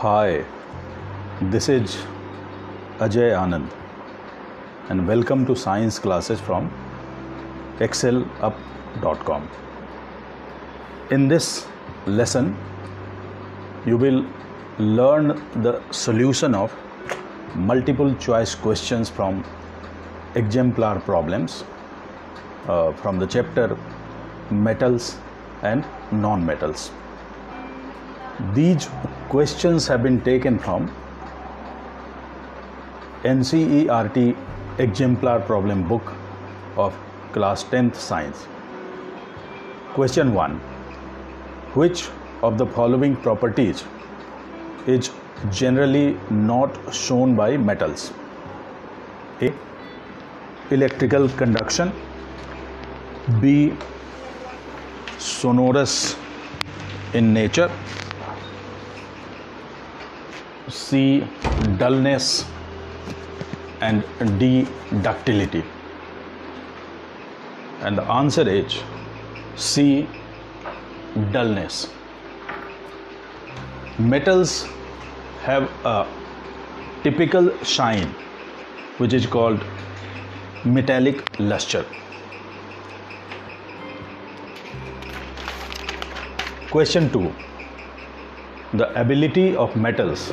Hi, this is Ajay Anand and welcome to science classes from ExcelUp.com. In this lesson, you will learn the solution of multiple choice questions from exemplar problems from the chapter metals and non-metals. These questions have been taken from NCERT exemplar problem book of class 10th science. Question 1. Which of the following properties is generally not shown by metals? A. Electrical conduction. B. Sonorous in nature. C. Dullness, and D. Ductility. And the answer is C. Dullness. Metals have a typical shine which is called metallic luster. Question 2. The ability of metals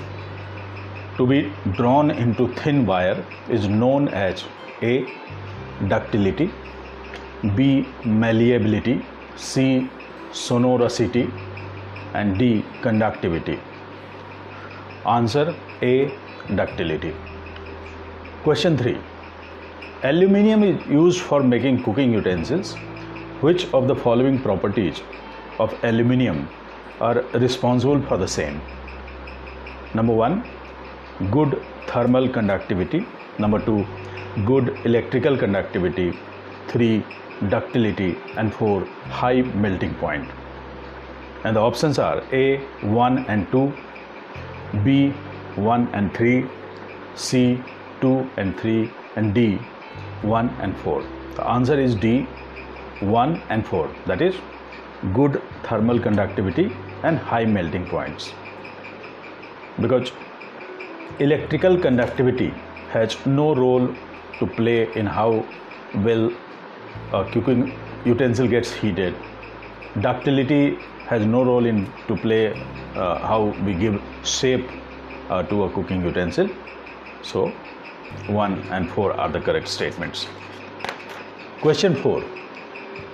to be drawn into thin wire is known as A. Ductility, B. Malleability, C. Sonorosity, and D. Conductivity. Answer A. Ductility. Question 3. Aluminium is used for making cooking utensils. Which of the following properties of aluminium are responsible for the same? Number 1. Good thermal conductivity. Number 2. Good electrical conductivity. 3. Ductility. And 4. High melting point. And the options are A. 1 and 2. B. 1 and 3. C. 2 and 3. And D. 1 and 4. The answer is D. 1 and 4. That is good thermal conductivity and high melting points. Because electrical conductivity has no role to play in how well a cooking utensil gets heated. Ductility has no role to play how we give shape to a cooking utensil. So 1 and 4 are the correct statements. Question 4.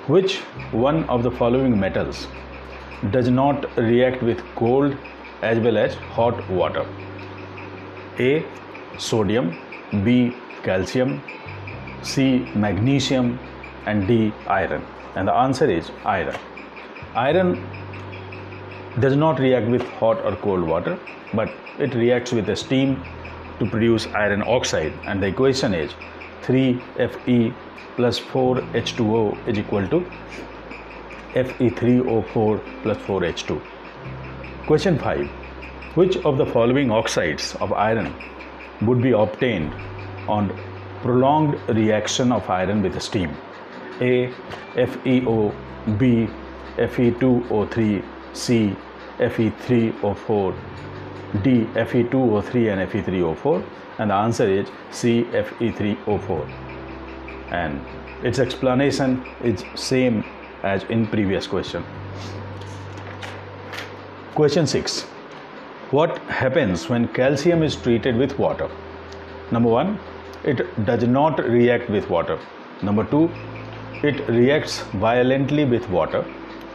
Which one of the following metals does not react with cold as well as hot water? A. Sodium, B. Calcium, C. Magnesium, and D. Iron. And the answer is iron. Iron does not react with hot or cold water, but it reacts with a steam to produce iron oxide. And the equation is 3Fe plus 4H2O is equal to Fe3O4 plus 4H2. Question 5. Which of the following oxides of iron would be obtained on prolonged reaction of iron with steam? A. FeO, B. Fe2O3, C. Fe3O4, D. Fe2O3 and Fe3O4. And the answer is C. Fe3O4. And its explanation is same as in previous question. Question 6. What happens when calcium is treated with water? Number 1. It does not react with water. Number 2. It reacts violently with water.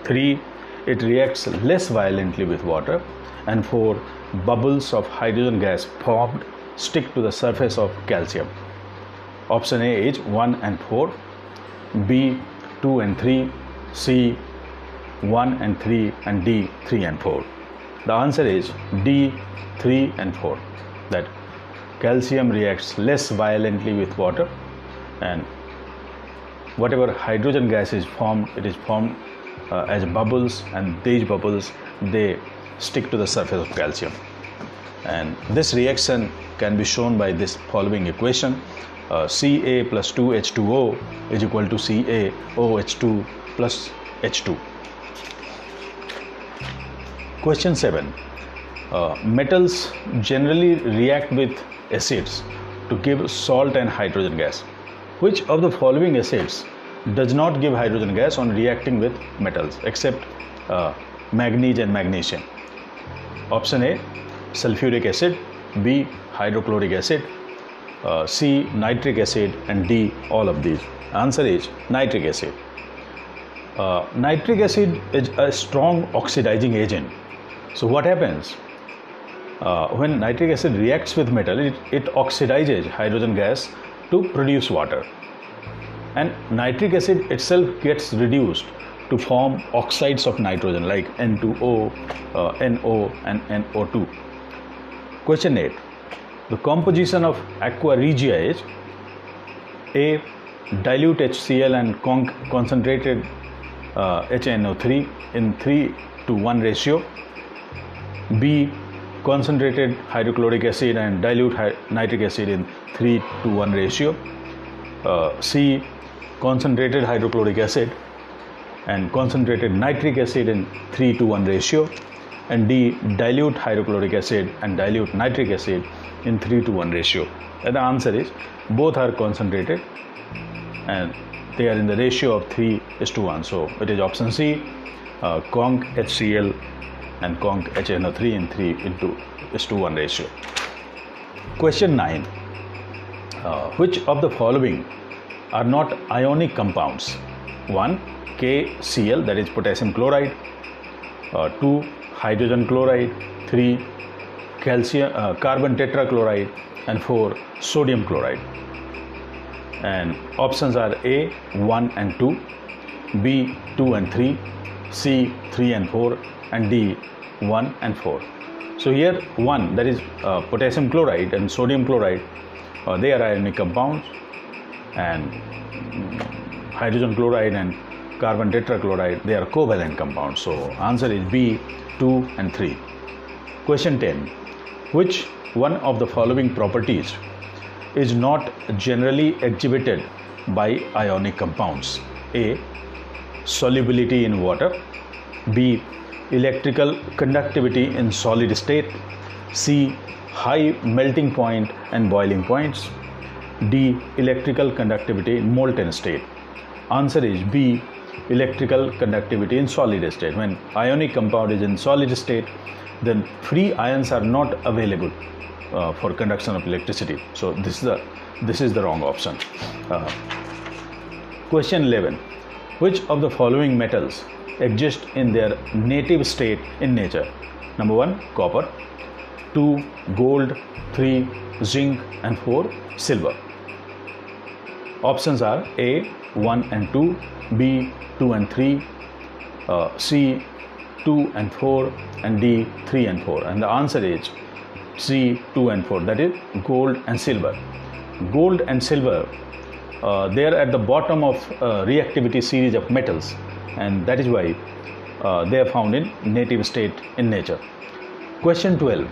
3. It reacts less violently with water. And 4. Bubbles of hydrogen gas formed stick to the surface of calcium. Option A is 1 and 4. B. 2 and 3. C. 1 and 3. And D. 3 and 4. The answer is D. 3 and 4. That calcium reacts less violently with water, and whatever hydrogen gas is formed, it is formed as bubbles, and these bubbles, they stick to the surface of calcium. And this reaction can be shown by this following equation. Ca plus 2H2O is equal to CaOH2 plus H2. Question 7. metals generally react with acids to give salt and hydrogen gas. Which of the following acids does not give hydrogen gas on reacting with metals except manganese and magnesium? Option A, sulfuric acid, B, hydrochloric acid, C, nitric acid, and D, all of these. Answer is nitric acid. Nitric acid is a strong oxidizing agent. So what happens? When nitric acid reacts with metal, it oxidizes hydrogen gas to produce water. And nitric acid itself gets reduced to form oxides of nitrogen like N2O, NO, and NO2. Question 8. The composition of aqua regia is A. dilute HCl and concentrated HNO3 in 3:1 ratio, B. concentrated hydrochloric acid and dilute nitric acid in 3:1 ratio, C. concentrated hydrochloric acid and concentrated nitric acid in 3:1 ratio, and D. dilute hydrochloric acid and dilute nitric acid in 3:1 ratio. And the answer is both are concentrated and they are in the ratio of 3:1. So it is option C, conc HCl and conc HNO3 in 3:1 ratio. Question 9. Which of the following are not ionic compounds? 1. KCl, that is potassium chloride, 2. hydrogen chloride, 3. calcium carbon tetrachloride, and 4. sodium chloride. And options are A, 1 and 2, B, 2 and 3, C, 3 and 4, and D, 1 and 4. So here 1, that is potassium chloride and sodium chloride, they are ionic compounds, and hydrogen chloride and carbon tetrachloride, they are covalent compounds. So answer is B, 2 and 3. Question 10. Which one of the following properties is not generally exhibited by ionic compounds? A. solubility in water, B. electrical conductivity in solid state, C. high melting point and boiling points, D. electrical conductivity in molten state. Answer is B. electrical conductivity in solid state. When ionic compound is in solid state, then free ions are not available for conduction of electricity. So this is the wrong option. Question 11. Which of the following metals exist in their native state in nature? Number 1, copper, 2, gold, 3, zinc, and 4, silver. Options are A, 1 and 2, B, 2 and 3, C, 2 and 4, and D, 3 and 4. And the answer is C, 2 and 4, that is gold and silver. Gold and silver, they are at the bottom of reactivity series of metals, and that is why they are found in native state in nature. Question 12.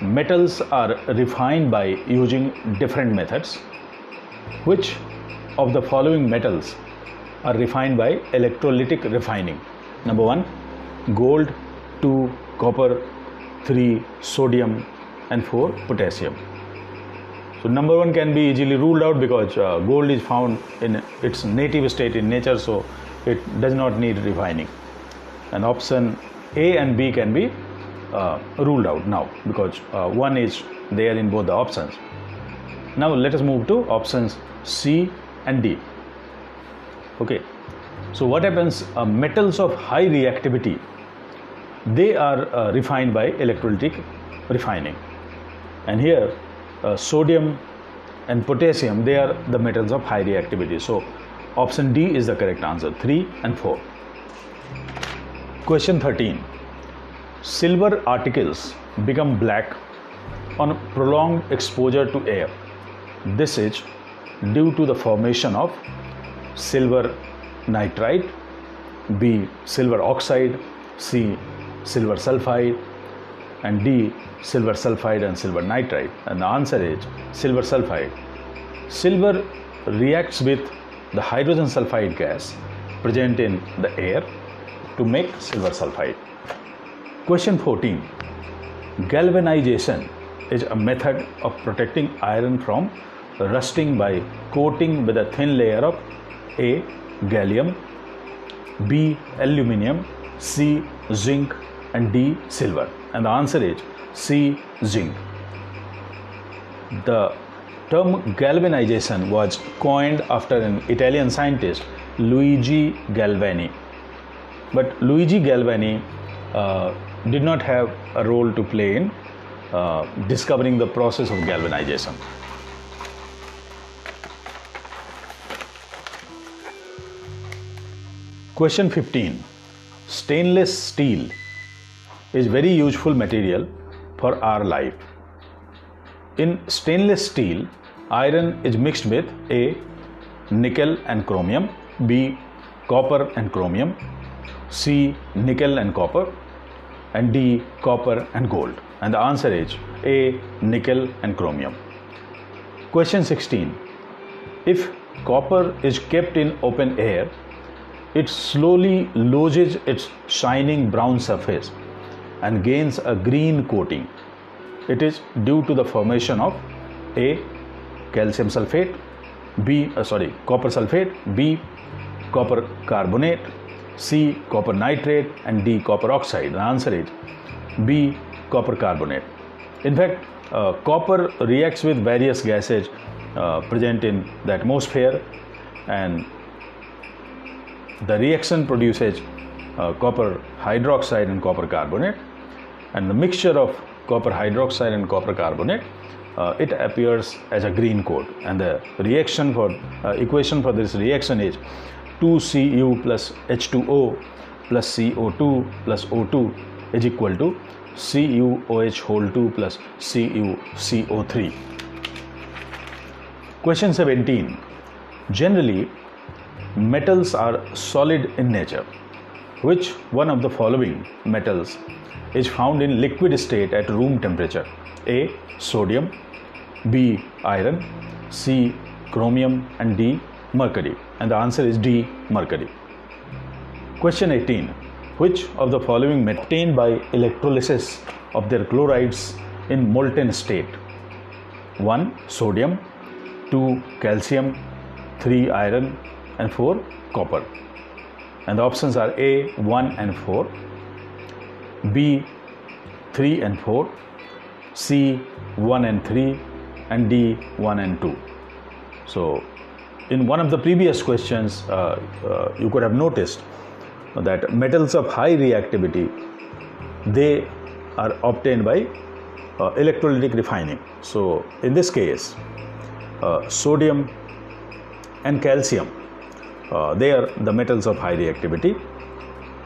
Metals are refined by using different methods. Which of the following metals are refined by electrolytic refining? Number 1, gold, 2, copper, 3, sodium, and 4, potassium. So number 1 can be easily ruled out because gold is found in its native state in nature, so it does not need refining. And option A and B can be ruled out now because 1 is there in both the options. Now let us move to options C and D. Okay, so what happens? Metals of high reactivity, they are refined by electrolytic refining, and here sodium and potassium, they are the metals of high reactivity. So option D is the correct answer, 3 and 4. Question 13. Silver articles become black on prolonged exposure to air. This is due to the formation of silver nitride, B. silver oxide, C. silver sulfide, and D. silver sulfide and silver nitride. And the answer is silver sulfide. Silver reacts with the hydrogen sulfide gas present in the air to make silver sulfide. Question 14. Galvanization is a method of protecting iron from rusting by coating with a thin layer of A. gallium, B. aluminium, C. zinc and D. silver. And the answer is C. zinc. The term galvanization was coined after an Italian scientist, Luigi Galvani. But Luigi Galvani did not have a role to play in discovering the process of galvanization. Question 15. Stainless steel is very useful material for our life. In stainless steel, iron is mixed with A. nickel and chromium, B. copper and chromium, C. nickel and copper, and D. copper and gold. And the answer is A. nickel and chromium. Question 16. If copper is kept in open air, it slowly loses its shining brown surface and gains a green coating. It is due to the formation of A. calcium sulfate, copper sulfate, B. copper carbonate, C. copper nitrate and D. copper oxide. The answer is B. copper carbonate. In fact, copper reacts with various gases present in the atmosphere, and the reaction produces copper hydroxide and copper carbonate, and the mixture of copper hydroxide and copper carbonate, it appears as a green coat, and the equation for this reaction is 2Cu plus H2O plus CO2 plus O2 is equal to CuOH whole 2 plus CuCO3. Question 17. Generally, metals are solid in nature. Which one of the following metals is found in liquid state at room temperature? A. sodium, B. iron, C. chromium and D. mercury. And the answer is D. mercury. Question 18. Which of the following metals obtained by electrolysis of their chlorides in molten state? 1. sodium, 2. calcium, 3. iron and 4. copper. And the options are A. 1 and 4, B. 3 and 4, C. 1 and 3 and D. 1 and 2. So in one of the previous questions you could have noticed that metals of high reactivity, they are obtained by electrolytic refining. So in this case sodium and calcium, they are the metals of high reactivity.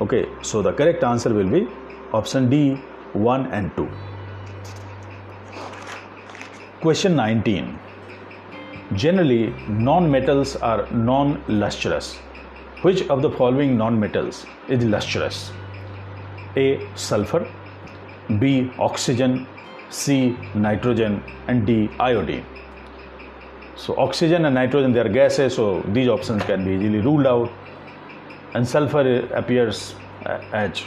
Okay, so the correct answer will be option D, 1 and 2. Question 19. Generally, non-metals are non-lustrous. Which of the following non-metals is lustrous? A. sulfur, B. oxygen, C. nitrogen and D. iodine. So oxygen and nitrogen, they are gases, so these options can be easily ruled out, and sulfur appears as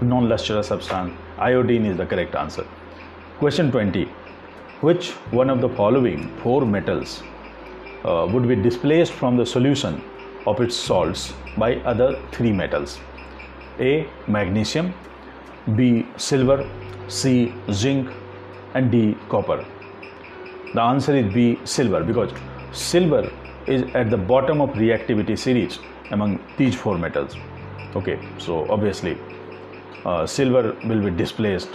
non-lustrous substance. Iodine is the correct answer. Question 20. Which one of the following four metals would be displaced from the solution of its salts by other three metals? A. magnesium, B. silver, C. zinc and D. copper. The answer is B. silver, because silver is at the bottom of reactivity series among these four metals. Okay, so obviously silver will be displaced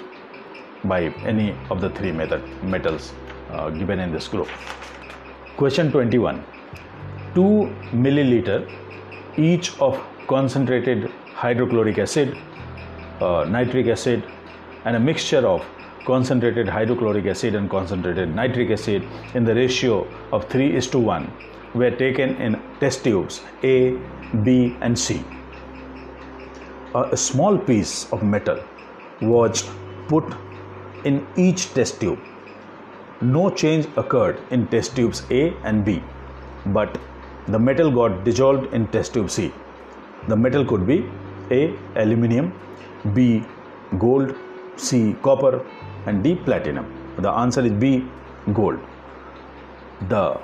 by any of the three metals given in this group. Question 21. 2 milliliter each of concentrated hydrochloric acid, nitric acid and a mixture of concentrated hydrochloric acid and concentrated nitric acid in the ratio of 3:1 were taken in test tubes A, B and C. A small piece of metal was put in each test tube. No change occurred in test tubes A and B, but the metal got dissolved in test tube C. The metal could be A. aluminium, B. gold, C copper, and D platinum. The answer is B, gold. The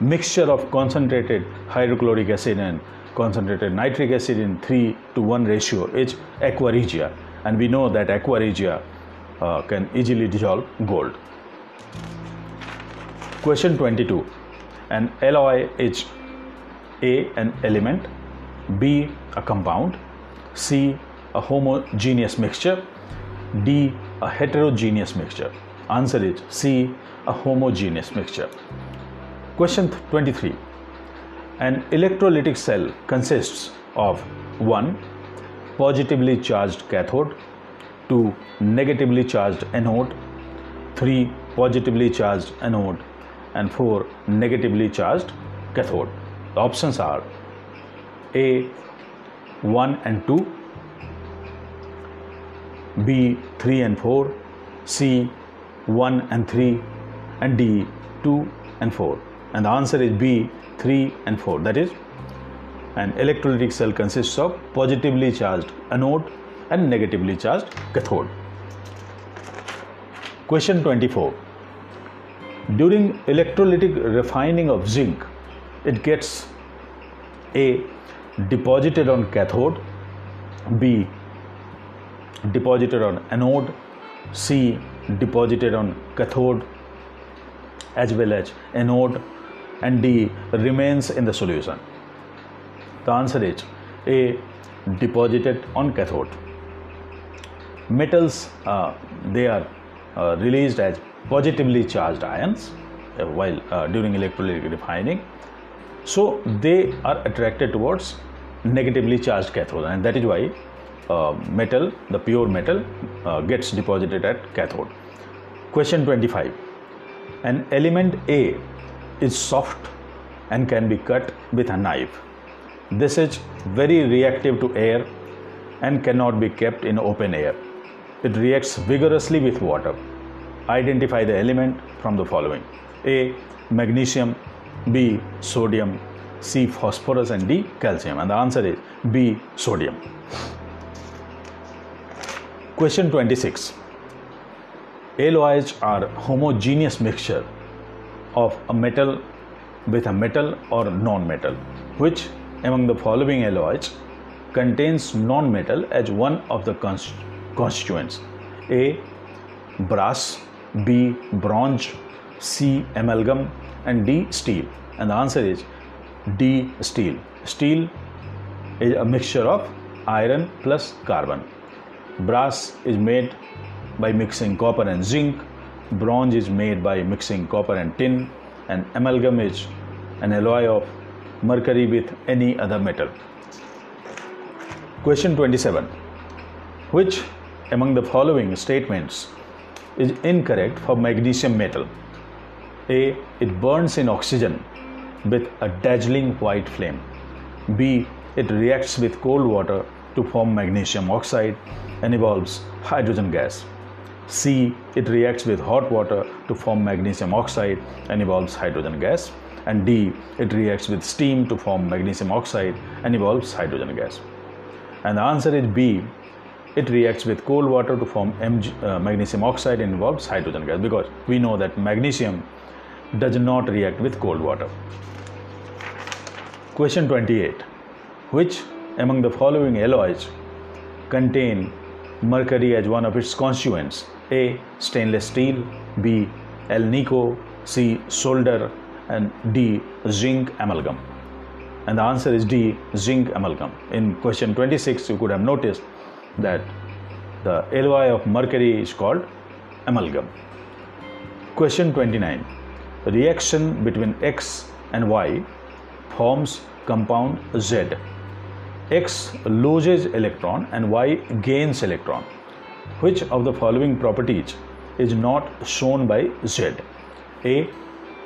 mixture of concentrated hydrochloric acid and concentrated nitric acid in 3:1 ratio is aqua regia, and we know that aqua regia can easily dissolve gold. Question 22. An alloy is A, an element, B, a compound, C, a homogeneous mixture, D, a heterogeneous mixture. Answer is C, a homogeneous mixture. Question 23. An electrolytic cell consists of 1. Positively charged cathode, 2. Negatively charged anode, 3. Positively charged anode, and 4. Negatively charged cathode. The options are A, 1 and 2, B, 3 and 4, C, 1 and 3, and D, 2 and 4. And the answer is B, 3 and 4. That is, an electrolytic cell consists of positively charged anode and negatively charged cathode. Question 24. During electrolytic refining of zinc, it gets A, deposited on cathode, B, deposited on anode, C, deposited on cathode as well as anode, and D, remains in the solution. The answer is A, deposited on cathode. Metals, they are released as positively charged ions while during electrolytic refining. So they are attracted towards negatively charged cathode, and that is why metal, the pure metal, gets deposited at cathode. Question 25. An element A is soft and can be cut with a knife. This is very reactive to air and cannot be kept in open air. It reacts vigorously with water. Identify the element from the following: A, magnesium, B, sodium, C, phosphorus, and D, calcium. And the answer is B, sodium. Question 26. Alloys are homogeneous mixture of a metal with a metal or non-metal. Which among the following alloys contains non-metal as one of the constituents? A, brass, B, bronze, C, amalgam, and D, steel. And the answer is D, steel. Steel is a mixture of iron plus carbon. Brass is made by mixing copper and zinc, bronze is made by mixing copper and tin, and amalgam is an alloy of mercury with any other metal. Question 27. Which among the following statements is incorrect for magnesium metal? A, it burns in oxygen with a dazzling white flame. B, it reacts with cold water to form magnesium oxide and evolves hydrogen gas. C, it reacts with hot water to form magnesium oxide and evolves hydrogen gas. And D, it reacts with steam to form magnesium oxide and evolves hydrogen gas. And the answer is B, it reacts with cold water to form magnesium oxide and evolves hydrogen gas, because we know that magnesium does not react with cold water. Question 28. Which among the following alloys contain mercury as one of its constituents? A, stainless steel, B, alnico, C, solder, and D, zinc amalgam. And the answer is D, zinc amalgam. In question 26, you could have noticed that the alloy of mercury is called amalgam. Question 29. Reaction between X and Y forms compound Z. X loses electron and Y gains electron. Which of the following properties is not shown by Z? A,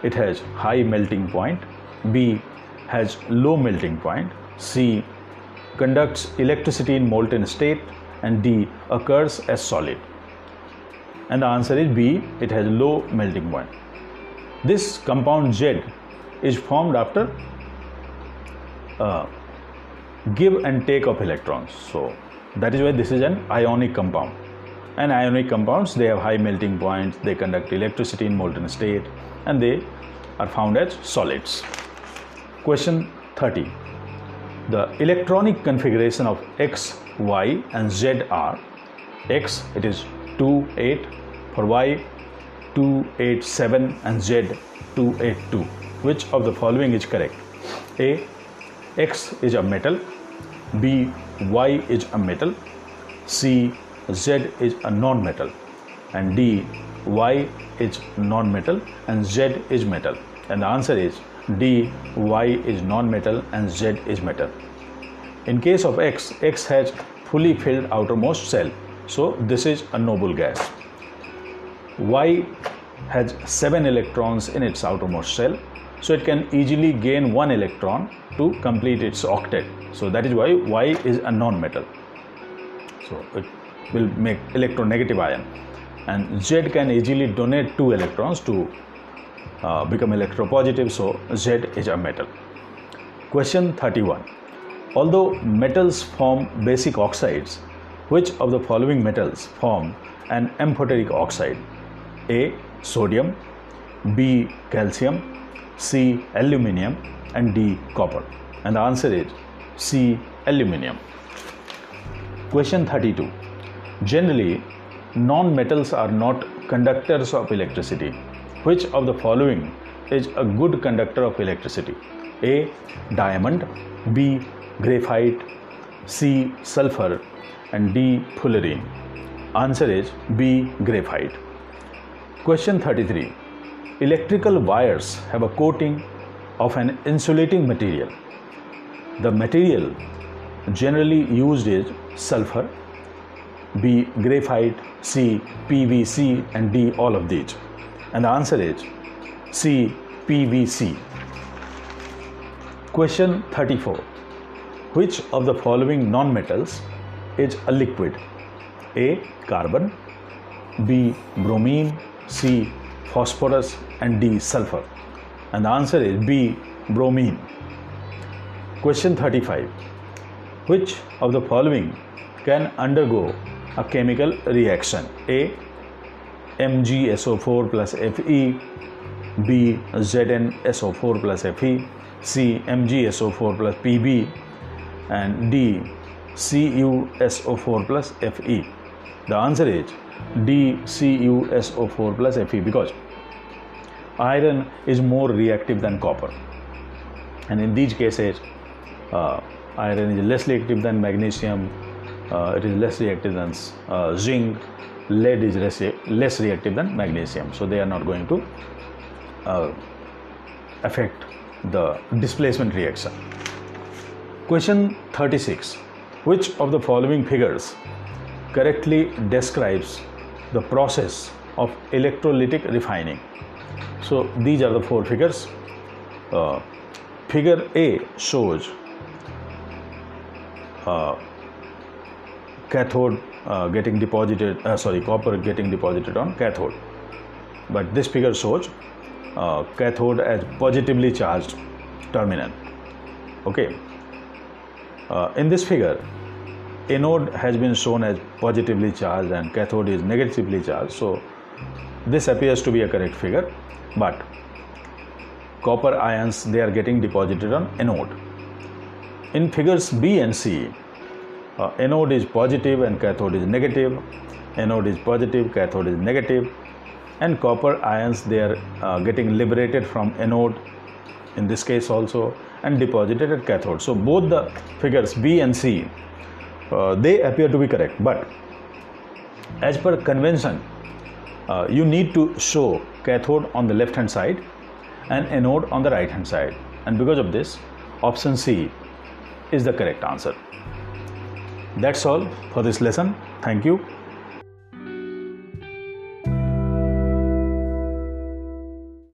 it has high melting point, B, has low melting point, C, conducts electricity in molten state, and D, occurs as solid. And the answer is B, it has low melting point. This compound Z is formed after give and take of electrons. So that is why this is an ionic compound. And ionic compounds, they have high melting points, they conduct electricity in molten state, and they are found as solids. Question 30. The electronic configuration of X, Y and Z are: X, it is 2, 8, for Y 2, 8, 7 and Z 2, 8, 2. Which of the following is correct? A. X is a metal. B. Y is a metal. C. Z is a non-metal, and D. Y is non-metal and Z is metal. And the answer is D. Y is non-metal and Z is metal. In case of X, X has fully filled outermost shell, so this is a noble gas. Y has 7 electrons in its outermost shell, so it can easily gain 1 electron to complete its octet. So that is why Y is a non-metal, so it will make electronegative ion, and Z can easily donate 2 electrons to become electropositive, so Z is a metal. Question 31. Although metals form basic oxides, which of the following metals form an amphoteric oxide? A. Sodium, B. Calcium, C. Aluminium and D. Copper. And the answer is C. Aluminium. Question 32. Generally, non-metals are not conductors of electricity. Which of the following is a good conductor of electricity? A. Diamond, B. Graphite, C. Sulfur and D. Fullerene. Answer is B. Graphite. Question 33. Electrical wires have a coating of an insulating material. The material generally used is sulfur, B. graphite, C. PVC and D. all of these. And the answer is C. PVC. Question 34. Which of the following non-metals is a liquid? A. Carbon, B. bromine, C. phosphorus and D. sulfur. And the answer is B. bromine. Question 35. Which of the following can undergo a chemical reaction? A. MgSO4 plus Fe, B. ZnSO4 plus Fe, C. MgSO4 plus Pb and D. CuSO4 plus Fe. The answer is D. CuSO4 plus Fe, because iron is more reactive than copper, and in these cases iron is less reactive than magnesium. It is less reactive than zinc. Lead is less reactive than magnesium, so they are not going to affect the displacement reaction. Question 36. Which of the following figures correctly describes the process of electrolytic refining? So these are the 4 figures. Figure A shows cathode getting deposited, copper getting deposited on cathode. But this figure shows cathode as positively charged terminal. Okay. In this figure, anode has been shown as positively charged and cathode is negatively charged. So this appears to be a correct figure, but copper ions, they are getting deposited on anode. In figures B and C, anode is positive and cathode is negative. Anode is positive, cathode is negative, and copper ions, they are getting liberated from anode in this case also and deposited at cathode. So both the figures B and C, they appear to be correct, but as per convention, you need to show cathode on the left hand side and anode on the right hand side, and because of this, option C is the correct answer. That's all for this lesson. Thank you.